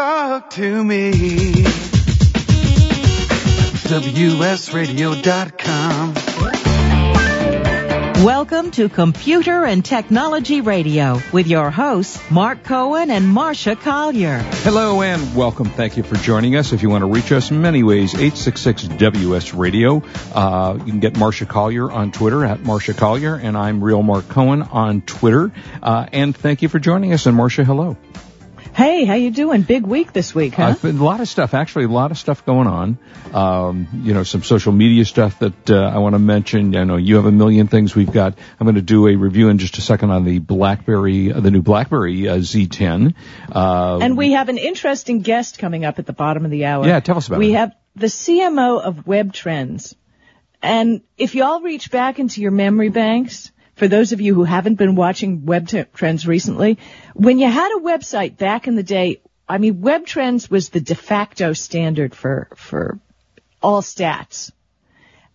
talk to me. WSRadio.com. Welcome to Computer and Technology Radio with your hosts, Mark Cohen and Marsha Collier. Hello and welcome. Thank you for joining us. If you want to reach us in many ways, 866-WS-RADIO. You can get Marsha Collier on Twitter, at Marsha Collier, and I'm Real Mark Cohen on Twitter. And thank you for joining us. And Marsha, hello. Hey, how you doing? Big week this week, huh? A lot of stuff, actually, a lot of stuff going on. You know, some social media stuff that I want to mention. I know you have a million things we've got. I'm going to do a review in just a second on the BlackBerry, the new BlackBerry Z10. And we have an interesting guest coming up at the bottom of the hour. Yeah, tell us about it. We have the CMO of Webtrends. And if you all reach back into your memory banks, for those of you who haven't been watching Webtrends recently, when you had a website back in the day, I mean, Webtrends was the de facto standard for all stats.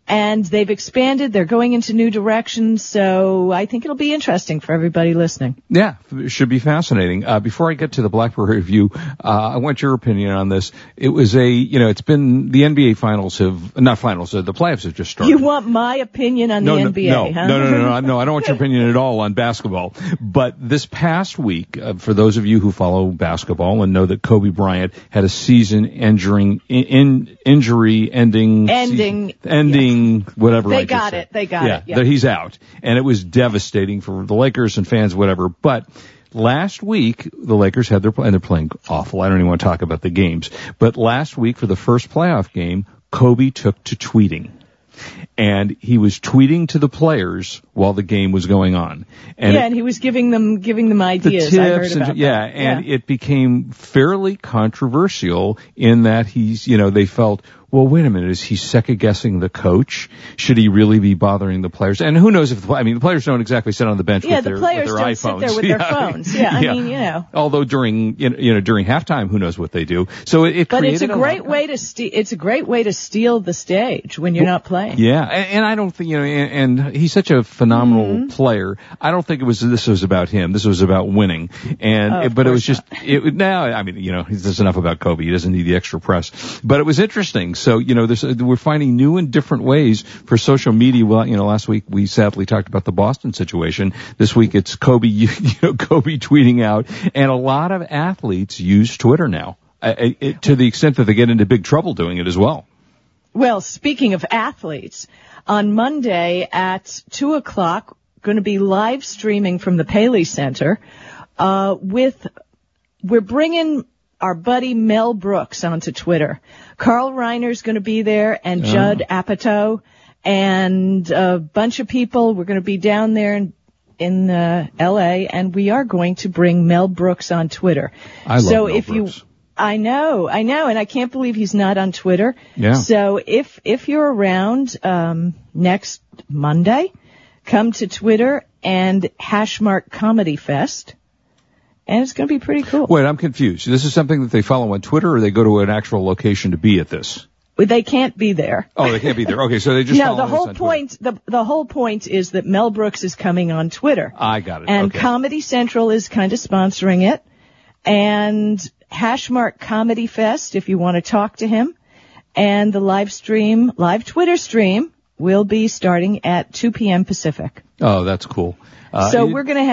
And they've expanded. They're going into new directions. So I think it'll be interesting for everybody listening. Yeah, it should be fascinating. Before I get to the BlackBerry review, I want your opinion on this. It was a, you know, it's been, the NBA finals have, not finals, the playoffs have just started. You want my opinion on the NBA, huh? No, I don't want your opinion at all on basketball. But this past week, for those of you who follow basketball and know that Kobe Bryant had a season-ending, injury-ending, whatever. They got it. Yeah. He's out. And it was devastating for the Lakers and fans, whatever. But last week, the Lakers had their play, and they're playing awful. I don't even want to talk about the games. But last week, for the first playoff game, Kobe took to tweeting. And he was tweeting to the players while the game was going on. And he was giving them ideas. The tips, I heard about that. Yeah, and it became fairly controversial in that he's, you know, they felt, well, wait a minute, is he second-guessing the coach? Should he really be bothering the players? And who knows if the players don't exactly sit on the bench with their iPhones. Yeah, the players don't sit there with their phones. I mean, you know. Although during halftime, who knows what they do. So it created it's a great way to steal the stage when you're not playing. Yeah, and I don't think, you know, and he's such a phenomenal player. I don't think this was about him. This was about winning. But it was just, there's enough about Kobe. He doesn't need the extra press. But it was interesting. So, you know, we're finding new and different ways for social media. Well, you know, last week we sadly talked about the Boston situation. This week it's Kobe, Kobe tweeting out. And a lot of athletes use Twitter now, to the extent that they get into big trouble doing it as well. Well, speaking of athletes, on Monday at 2 o'clock, going to be live streaming from the Paley Center. We're bringing our buddy Mel Brooks onto Twitter. Carl Reiner's going to be there, and Judd Apatow, and a bunch of people. We're going to be down there in L.A., and we are going to bring Mel Brooks on Twitter. I know, and I can't believe he's not on Twitter. Yeah. So if you're around next Monday, come to Twitter and # Comedy Fest. And it's going to be pretty cool. Wait, I'm confused. This is something that they follow on Twitter, or they go to an actual location to be at this? They can't be there. Oh, they can't be there. Okay, so they just follow this on Twitter. The whole point is that Mel Brooks is coming on Twitter. I got it. And Comedy Central is kind of sponsoring it. And # Comedy Fest if you want to talk to him. And the live Twitter stream will be starting at 2 p.m. Pacific. Oh, that's cool. So we're gonna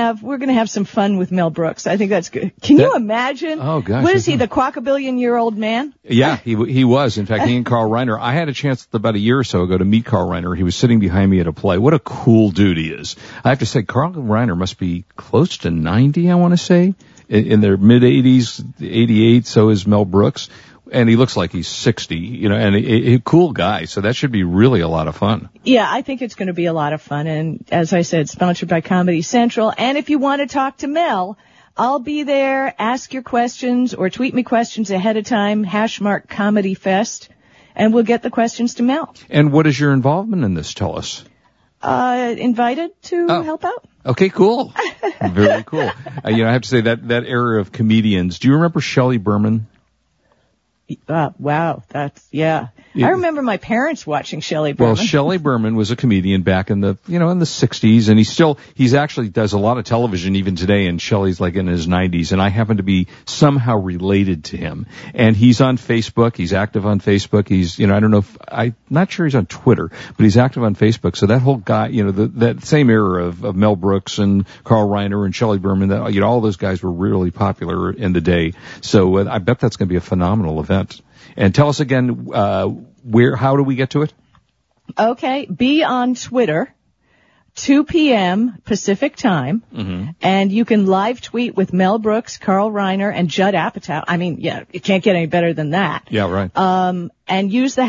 have some fun with Mel Brooks. I think that's good. Can you imagine? Oh gosh! What is he, the quackabillion-year-old man? Yeah, he was. In fact, he and Carl Reiner. I had a chance about a year or so ago to meet Carl Reiner. He was sitting behind me at a play. What a cool dude he is! I have to say, Carl Reiner must be close to 90. I want to say in their mid-80s, 88. So is Mel Brooks, and he looks like he's 60. You know, and a cool guy. So that should be really a lot of fun. Yeah, I think it's going to be a lot of fun. And as I said, sponsored by Comedy Central. And if you want to talk to Mel, I'll be there. Ask your questions or tweet me questions ahead of time. # Comedy Fest. And we'll get the questions to Mel. And what is your involvement in this? Tell us. Invited to help out. Okay, cool. Very cool. I have to say that era of comedians. Do you remember Shelley Berman? Wow, that's, yeah. I remember my parents watching Shelley Berman. Well, Shelley Berman was a comedian back in the, in the 60s, and he's actually does a lot of television even today, and Shelley's like in his 90s, and I happen to be somehow related to him. And he's on Facebook, he's active on Facebook, he's, I don't know if, I'm not sure he's on Twitter, but he's active on Facebook, so that whole guy, that same era of Mel Brooks and Carl Reiner and Shelley Berman, that, all those guys were really popular in the day, so I bet that's going to be a phenomenal event. And tell us again, how do we get to it? Okay, be on Twitter, 2 p.m. Pacific time, and you can live tweet with Mel Brooks, Carl Reiner, and Judd Apatow. I mean, yeah, it can't get any better than that. Yeah, right. And use the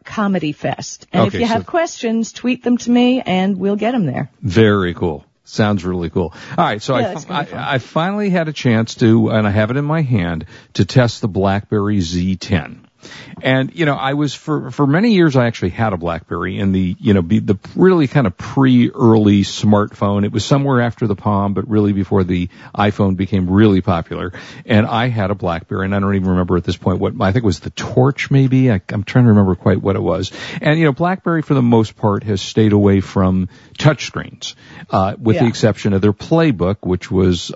# Comedy Fest. And if you have questions, tweet them to me, and we'll get them there. Very cool. Sounds really cool. All right, so I finally had a chance to, and I have it in my hand, to test the BlackBerry Z10. And, I was, for many years, I actually had a BlackBerry in the, the really kind of pre-early smartphone. It was somewhere after the Palm, but really before the iPhone became really popular. And I had a BlackBerry, and I don't even remember at this point what, I think it was the Torch maybe. I'm trying to remember quite what it was. And, BlackBerry for the most part has stayed away from touchscreens, with the exception of their Playbook, which was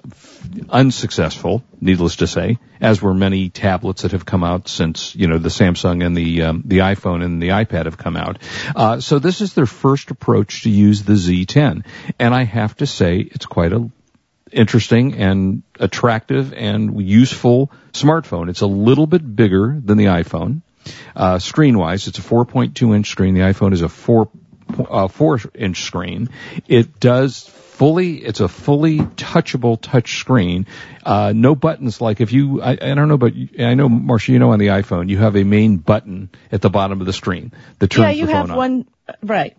unsuccessful, needless to say, as were many tablets that have come out since, the Samsung and the iPhone and the iPad have come out. So this is their first approach to use the Z10. And I have to say it's quite a interesting and attractive and useful smartphone. It's a little bit bigger than the iPhone. Screen-wise, it's a 4.2-inch screen. The iPhone is a 4-inch screen. It does... it's a fully touchable touch screen. No buttons. Like if you, I don't know, but I know, Marsha, on the iPhone, you have a main button at the bottom of the screen that turns the phone on. Yeah, you have one, right.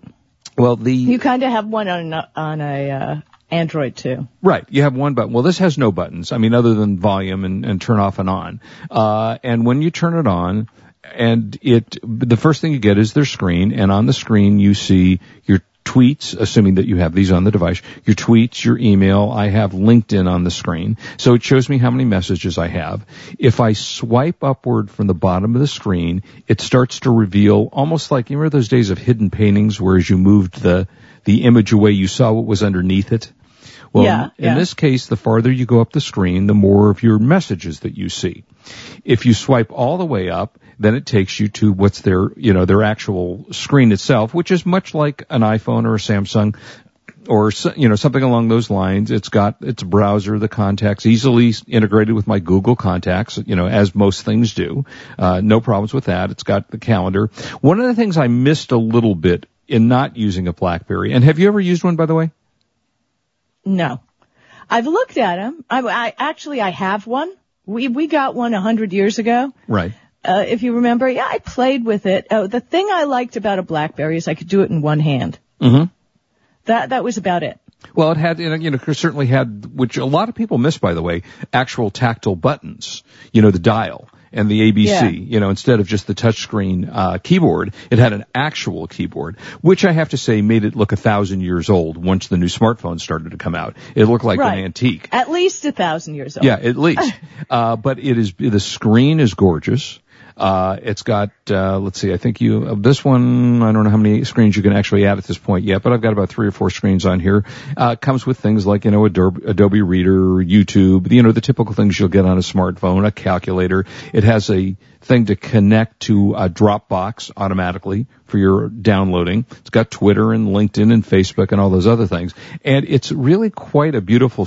Well, you kind of have one on a Android too. Right. You have one button. Well, this has no buttons. I mean, other than volume and turn off and on. And when you turn it on, the first thing you get is their screen, and on the screen you see your tweets, assuming that you have these on the device, your tweets, your email. I have LinkedIn on the screen. So it shows me how many messages I have. If I swipe upward from the bottom of the screen, it starts to reveal almost like, you remember those days of hidden paintings where as you moved the image away, you saw what was underneath it? Well, in this case, the farther you go up the screen, the more of your messages that you see. If you swipe all the way up, then it takes you to what's their actual screen itself, which is much like an iPhone or a Samsung or, something along those lines. It's got its browser, the contacts, easily integrated with my Google contacts, as most things do. No problems with that. It's got the calendar. One of the things I missed a little bit in not using a BlackBerry, and have you ever used one, by the way? No. I've looked at them. I have one. We got one 100 years ago. Right. If you remember, I played with it. Oh, the thing I liked about a BlackBerry is I could do it in one hand. Mm-hmm. That was about it. Well, it had, certainly had, which a lot of people miss, by the way, actual tactile buttons, the dial and the ABC, instead of just the touchscreen keyboard, it had an actual keyboard, which I have to say made it look 1,000 years old once the new smartphones started to come out. It looked like an antique. At least 1,000 years old. Yeah, at least. But the screen is gorgeous. It's got, let's see, I think this one, I don't know how many screens you can actually add at this point yet, but I've got about 3 or 4 screens on here. Comes with things like, Adobe Reader, YouTube, the typical things you'll get on a smartphone, a calculator. It has a thing to connect to a Dropbox automatically for your downloading. It's got Twitter and LinkedIn and Facebook and all those other things. And it's really quite a beautiful,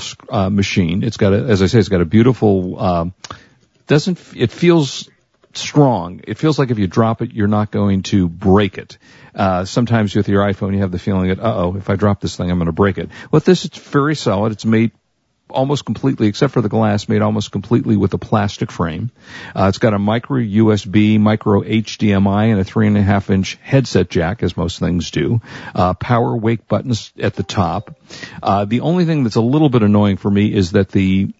machine. It's got it's got a beautiful, it feels strong. It feels like if you drop it, you're not going to break it. Sometimes with your iPhone, you have the feeling that, if I drop this thing, I'm going to break it. With this, it's very solid. It's made almost completely, except for the glass, made almost completely with a plastic frame. It's got a micro USB, micro HDMI, and a 3.5-inch headset jack, as most things do. Power wake buttons at the top. The only thing that's a little bit annoying for me is that the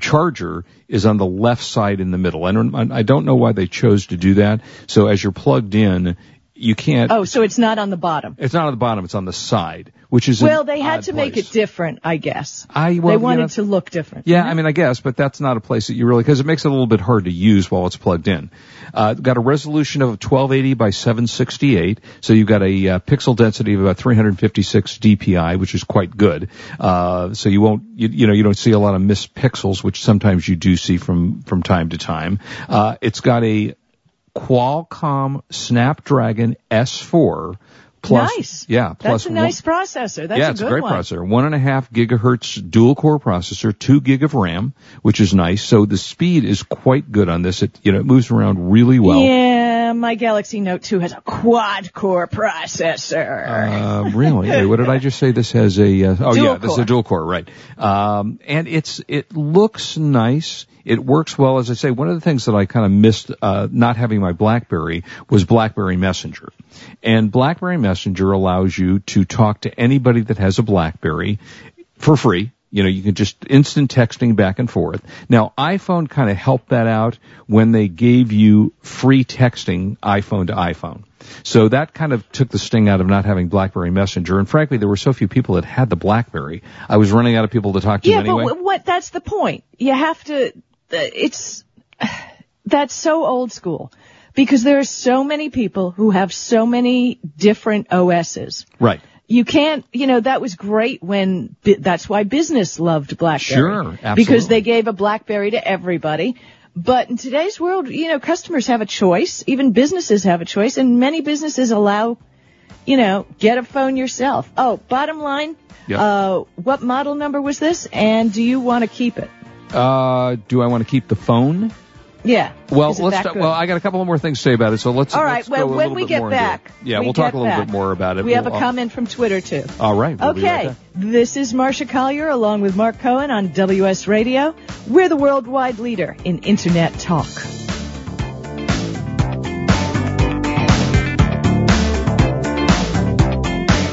charger is on the left side in the middle. I don't know why they chose to do that. So as you're plugged in, you can't. Oh, so it's not on the bottom. It's not on the bottom. It's on the side, which is well, they had to make it different, I guess. They wanted to look different. Yeah, I mean, I guess, but that's not a place that you really because it makes it a little bit hard to use while it's plugged in. Got a resolution of 1280 by 768, so you've got a pixel density of about 356 DPI, which is quite good. So you won't, you don't see a lot of missed pixels, which sometimes you do see from time to time. It's got a Qualcomm Snapdragon S4 plus, nice. Yeah, plus that's a nice processor. That's yeah, it's a great processor. 1.5 gigahertz dual core processor, 2 gig of RAM, which is nice. So the speed is quite good on this. It moves around really well. Yeah, my Galaxy Note 2 has a quad core processor. Really? Wait, what did I just say? This has a this is a dual core, right? And it looks nice. It works well. As I say, one of the things that I kind of missed not having my BlackBerry was BlackBerry Messenger. And BlackBerry Messenger allows you to talk to anybody that has a BlackBerry for free. You can just instant texting back and forth. Now, iPhone kind of helped that out when they gave you free texting iPhone to iPhone. So that kind of took the sting out of not having BlackBerry Messenger. And frankly, there were so few people that had the BlackBerry. I was running out of people to talk to anyway. Yeah, but that's the point. You have to... That's so old school because there are so many people who have so many different OSs. Right. You can't, that was great when, that's why business loved BlackBerry. Sure, absolutely. Because they gave a BlackBerry to everybody. But in today's world, customers have a choice, even businesses have a choice, and many businesses allow, get a phone yourself. Oh, bottom line, yep. What model number was this and do you want to keep it? Do I want to keep the phone? Yeah. Well, I got a couple more things to say about it, so let's. All right. Let's go when we get back, we'll talk a little bit more about it. We have a comment from Twitter too. All right. We'll be right back. This is Marsha Collier along with Mark Cohen on WS Radio. We're the worldwide leader in internet talk.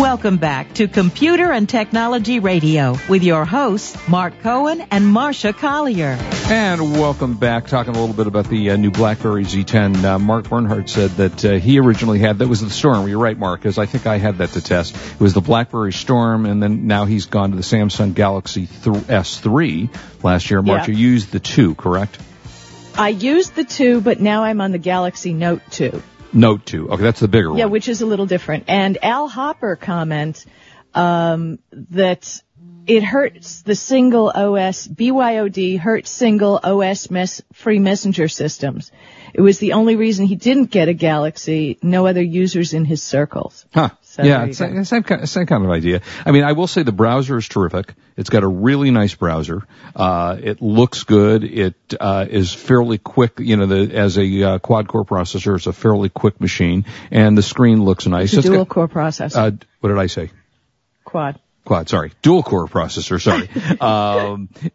Welcome back to Computer and Technology Radio with your hosts, Mark Cohen and Marsha Collier. And welcome back. Talking a little bit about the new BlackBerry Z10. Mark Bernhardt said that he originally had, that was the Storm. You're right, Mark, because I think I had that to test. It was the BlackBerry Storm, and then now he's gone to the Samsung Galaxy S3 last year. Mark, you used the 2, correct? I used the 2, but now I'm on the Galaxy Note 2. Note 2. Okay, that's the bigger one. Yeah, which is a little different. And Al Hopper comment that... It hurts the single OS, BYOD hurts single OS free messenger systems. It was the only reason he didn't get a Galaxy, no other users in his circles. Huh. So yeah, it's the same kind of idea. I mean, I will say the browser is terrific. It's got a really nice browser. It looks good. It is fairly quick. You know, as a quad-core processor, it's a fairly quick machine. And the screen looks nice. It's a dual-core processor. What did I say? Dual-core processor,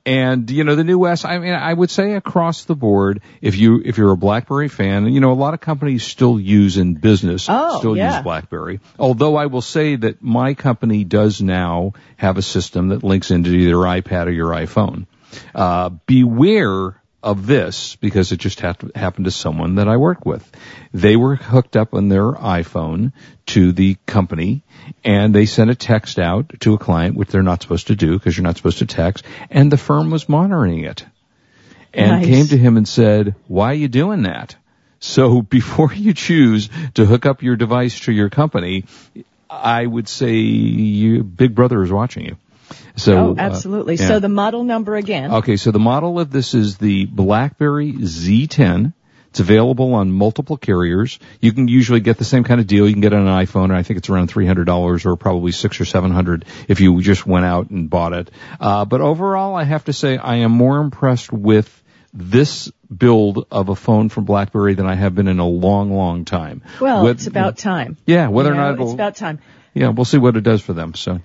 and, you know, the new OS, I mean, I would say across the board, if you're a BlackBerry fan, you know, a lot of companies still use in business, use BlackBerry. Although I will say that my company does now have a system that links into either iPad or your iPhone. Beware of this, because it just happened to someone that I work with. They were hooked up on their iPhone to the company, and they sent a text out to a client, which they're not supposed to do because you're not supposed to text, and the firm was monitoring it and came to him and said, "Why are you doing that?" So before you choose to hook up your device to your company, I would say Big Brother is watching you. So, absolutely. So the model number again. Okay, so the model of this is the BlackBerry Z10. It's available on multiple carriers. You can usually get the same kind of deal you can get on an iPhone, and I think it's around $300 or probably $600 or $700 if you just went out and bought it. But overall, I have to say I am more impressed with this build of a phone from BlackBerry than I have been in a long, long time. Well, it's about time. Yeah, whether or not it's about time. Yeah, we'll see what it does for them. So.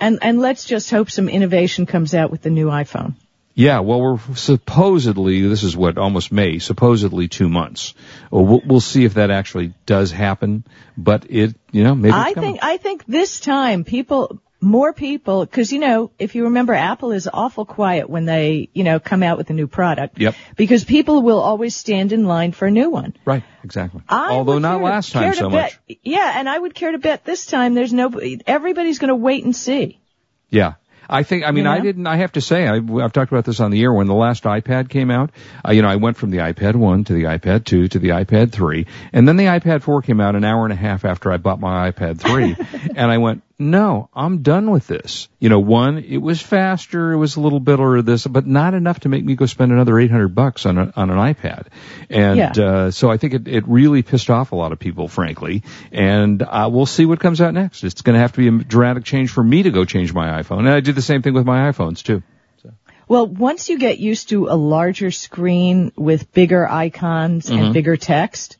And let's just hope some innovation comes out with the new iPhone. Yeah, well, we're supposedly, this is what, almost May, supposedly 2 months. We'll see if that actually does happen, but it, you know, maybe it's coming. I think this time more people, because, you know, if you remember, Apple is awful quiet when they, you know, come out with a new product. Yep. Because people will always stand in line for a new one. Right, exactly. Although not last time so much. Yeah, and I would care to bet this time everybody's going to wait and see. Yeah. I have to say, I've talked about this on the air. When the last iPad came out, I went from the iPad 1 to the iPad 2 to the iPad 3. And then the iPad 4 came out an hour and a half after I bought my iPad 3. And I went, no, I'm done with this. You know, one, it was faster, it was a little bit of this, but not enough to make me go spend another $800 on an iPad. And, so I think it really pissed off a lot of people, frankly. And, we'll see what comes out next. It's gonna have to be a dramatic change for me to go change my iPhone. And I did the same thing with my iPhones too. So. Well, once you get used to a larger screen with bigger icons and bigger text,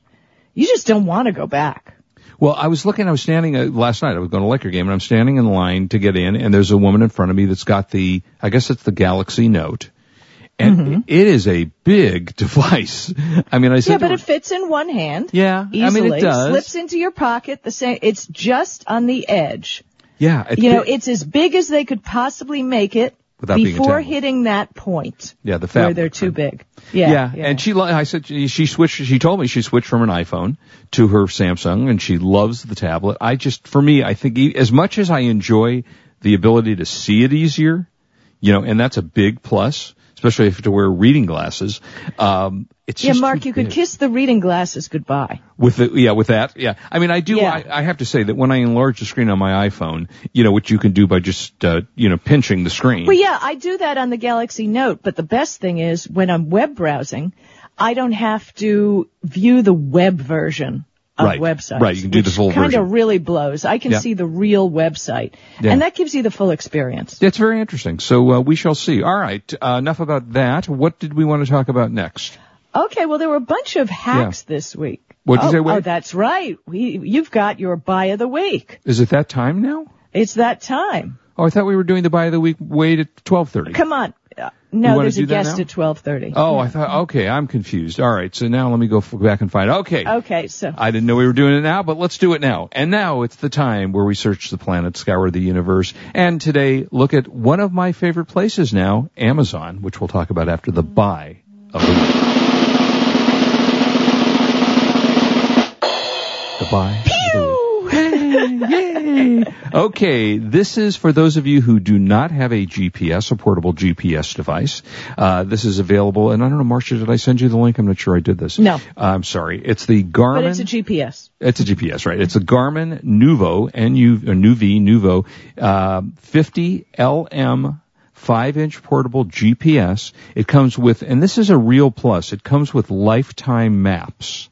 you just don't want to go back. Well, I was standing last night, I was going to a Laker game, and I'm standing in line to get in, and there's a woman in front of me that's got the, I guess it's the Galaxy Note, and it is a big device. I mean, I said... Yeah, but it fits in one hand. Yeah, easily. I mean, it does. Slips into your pocket, the same, it's just on the edge. Yeah. It's as big as they could possibly make it. Before hitting that point, the fabric where they're too big. Yeah. And she told me she switched from an iPhone to her Samsung, and she loves the tablet. I think as much as I enjoy the ability to see it easier, you know, and that's a big plus. especially if you have to wear reading glasses. Mark, you could kiss the reading glasses goodbye. With that. I mean, I do. Yeah. I have to say that when I enlarge the screen on my iPhone, which you can do by just pinching the screen. Well, yeah, I do that on the Galaxy Note. But the best thing is when I'm web browsing, I don't have to view the web version of websites. Right, you can do the full version. Kind of really blows. I can see the real website, and that gives you the full experience. That's very interesting. So we shall see. All right, enough about that. What did we want to talk about next? Okay, well, there were a bunch of hacks this week. What did you say, Wade? Oh, that's right. You've got your buy of the week. Is it that time now? It's that time. Oh, I thought we were doing the buy of the week, Wade, at 12:30. Come on. No, there's a guest at 12:30. Oh, yeah. I thought, okay, I'm confused. All right, so now let me go back and find. Okay, so I didn't know we were doing it now, but let's do it now. And now it's the time where we search the planet, scour the universe, and today look at one of my favorite places now, Amazon, which we'll talk about after the buy of the week. The buy. Yay! Okay, this is for those of you who do not have a GPS, a portable GPS device. This is available, and I don't know, Marsha, did I send you the link? I'm not sure I did this. No. I'm sorry. It's the Garmin. But it's a GPS. It's a GPS, right. It's a Garmin nüvi 50LM 5-inch portable GPS. It comes with, and this is a real plus, it comes with lifetime maps,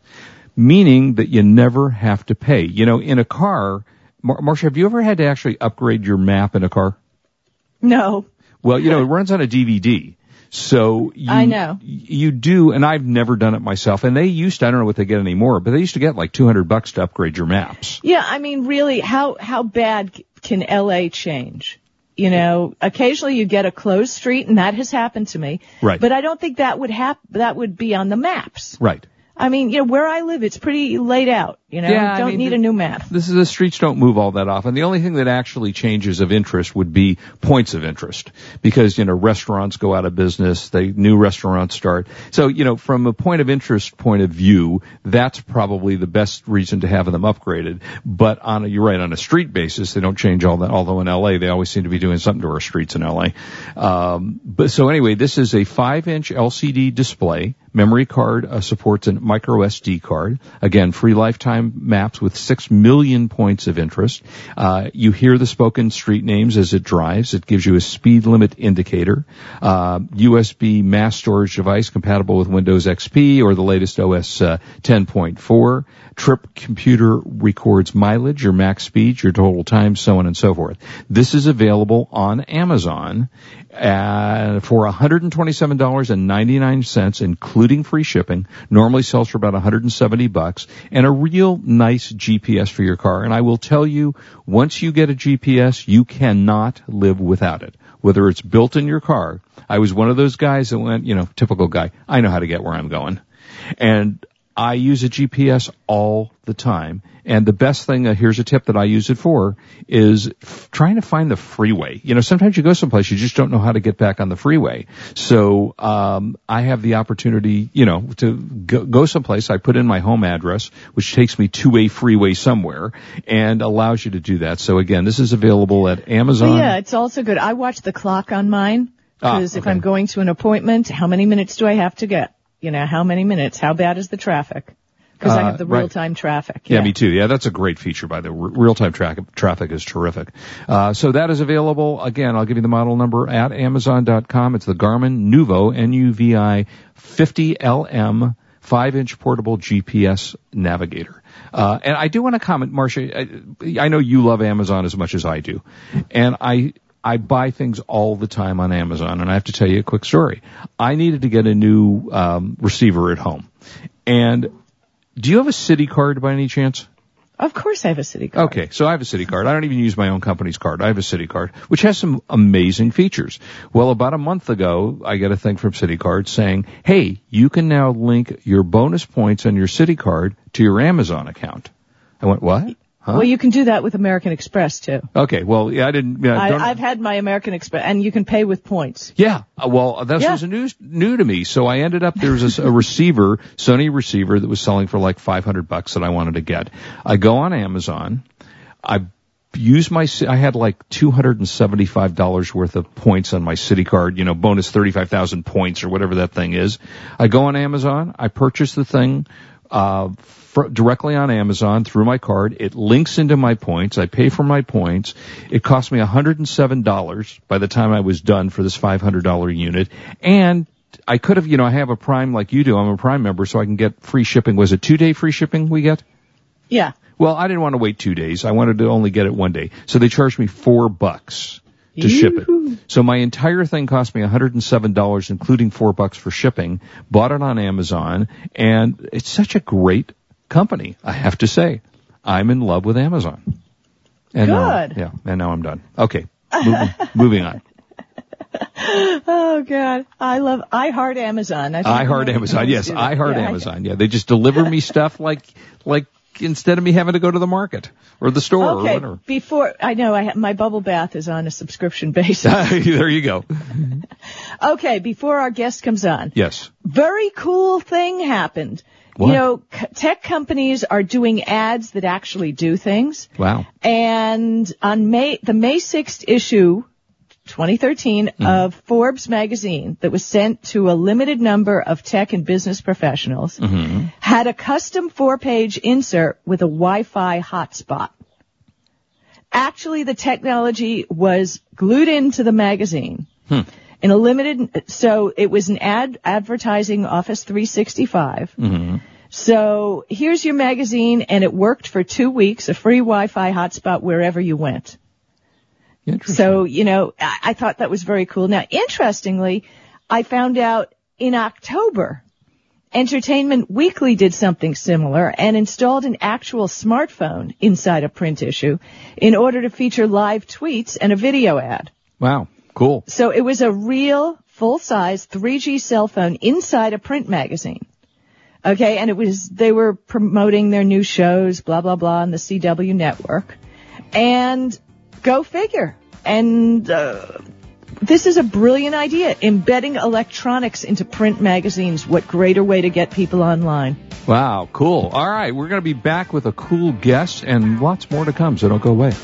meaning that you never have to pay. In a car, Marsha, have you ever had to actually upgrade your map in a car? No. Well, it runs on a DVD. So I know. You do, and I've never done it myself. And they used to, I don't know what they get anymore, but they used to get like $200 to upgrade your maps. Yeah, I mean, really, how bad can LA change? Occasionally you get a closed street, and that has happened to me. Right. But I don't think that would be on the maps. Right. I mean, where I live, it's pretty laid out, you don't need a new map. The streets don't move all that often. The only thing that actually changes of interest would be points of interest because, restaurants go out of business, new restaurants start. So, from a point of interest point of view, that's probably the best reason to have them upgraded. But you're right, on a street basis, they don't change all that, although in LA, they always seem to be doing something to our streets in LA. But so anyway, this is a 5-inch LCD display. Memory card supports a micro SD card. Again, free lifetime maps with 6 million points of interest. You hear the spoken street names as it drives. It gives you a speed limit indicator. USB mass storage device compatible with Windows XP or the latest OS 10.4. Trip computer records mileage, your max speed, your total time, so on and so forth. This is available on Amazon for $127.99, including free shipping. Normally sells for about $170, and a real nice GPS for your car. And I will tell you, once you get a GPS, you cannot live without it. Whether it's built in your car, I was one of those guys that went, typical guy, I know how to get where I'm going. And I use a GPS all the time, and the best thing, here's a tip that I use it for, is trying to find the freeway. Sometimes you go someplace, you just don't know how to get back on the freeway. So I have the opportunity, to go someplace. I put in my home address, which takes me to a freeway somewhere and allows you to do that. So, again, this is available at Amazon. Well, yeah, it's also good. I watch the clock on mine because if I'm going to an appointment, how many minutes do I have to get? How many minutes? How bad is the traffic? Because I have the real-time traffic. Yeah, me too. Yeah, that's a great feature, by the way. Real-time traffic is terrific. So that is available. Again, I'll give you the model number at Amazon.com. It's the Garmin nüvi 50LM 5-inch portable GPS navigator. And I do want to comment, Marsha, I know you love Amazon as much as I do. And I buy things all the time on Amazon, and I have to tell you a quick story. I needed to get a new receiver at home. And do you have a CitiCard by any chance? Of course I have a CitiCard. Okay, so I have a CitiCard. I don't even use my own company's card. I have a CitiCard, which has some amazing features. Well, about a month ago, I get a thing from CitiCard saying, hey, you can now link your bonus points on your CitiCard to your Amazon account. I went, what? Huh? Well, you can do that with American Express, too. Okay. Well, yeah, I didn't... I've had my American Express, and you can pay with points. Yeah. Well, that was new to me. So I ended up, there was a receiver, Sony receiver, that was selling for like $500 that I wanted to get. I go on Amazon. I use my, I had like $275 worth of points on my CitiCard, you know, bonus 35,000 points or whatever that thing is. I go on Amazon, I purchase the thing, directly on Amazon through my card. It links into my points. I pay for my points. It cost me $107 by the time I was done for this $500 unit. And I could have, you know, I have a Prime like you do. I'm a Prime member, so I can get free shipping. Was it 2-day free shipping we get? Yeah. Well, I didn't want to wait 2 days. I wanted to only get it 1 day. So they charged me $4 to ship it. So my entire thing cost me $107, including $4 for shipping. Bought it on Amazon, and it's such a great company, I have to say. I'm in love with Amazon. And good. Now, yeah, and now I'm done. Okay, moving on. Oh God, I heart Amazon. I heart Amazon. Yes, I heart Amazon. Yeah, they just deliver me stuff like instead of me having to go to the market or the store or whatever. Before I know, my bubble bath is on a subscription basis. There you go. Okay, before our guest comes on. Yes. Very cool thing happened. What? You know, tech companies are doing ads that actually do things. Wow. And on the May 6th issue, 2013, of Forbes magazine that was sent to a limited number of tech and business professionals, had a custom 4-page insert with a Wi-Fi hotspot. Actually, the technology was glued into the magazine. In a limited, so it was an advertising Office 365. So here's your magazine, and it worked for 2 weeks, a free Wi-Fi hotspot wherever you went. So, you know, I thought that was very cool. Now, interestingly, I found out in October, Entertainment Weekly did something similar and installed an actual smartphone inside a print issue in order to feature live tweets and a video ad. Wow, cool. So it was a real full-size 3G cell phone inside a print magazine. Okay, and it was, they were promoting their new shows, blah, blah, blah, on the CW network. And go figure. And this is a brilliant idea, embedding electronics into print magazines. What greater way to get people online? Wow, cool. All right, we're going to be back with a cool guest and lots more to come, so don't go away.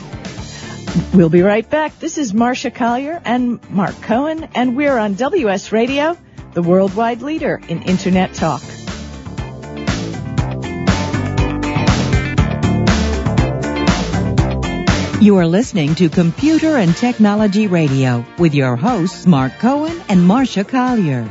We'll be right back. This is Marsha Collier and Mark Cohen, and we're on WS Radio, the worldwide leader in Internet talk. You are listening to Computer and Technology Radio with your hosts, Mark Cohen and Marsha Collier.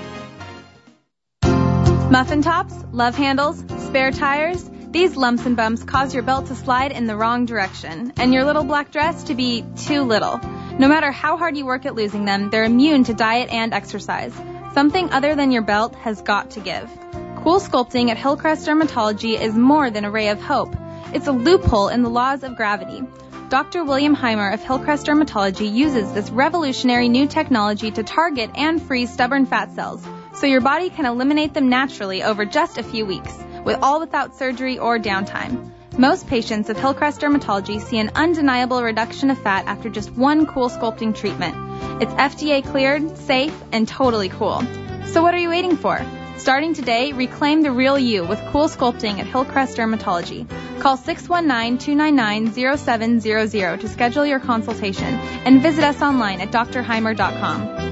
Muffin tops, love handles, spare tires, these lumps and bumps cause your belt to slide in the wrong direction and your little black dress to be too little. No matter how hard you work at losing them, they're immune to diet and exercise. Something other than your belt has got to give. CoolSculpting at Hillcrest Dermatology is more than a ray of hope. It's a loophole in the laws of gravity. Dr. William Heimer of Hillcrest Dermatology uses this revolutionary new technology to target and freeze stubborn fat cells, so your body can eliminate them naturally over just a few weeks, all without surgery or downtime. Most patients with Hillcrest Dermatology see an undeniable reduction of fat after just one CoolSculpting treatment. It's FDA cleared, safe, and totally cool. So what are you waiting for? Starting today, reclaim the real you with CoolSculpting at Hillcrest Dermatology. Call 619-299-0700 to schedule your consultation and visit us online at drheimer.com.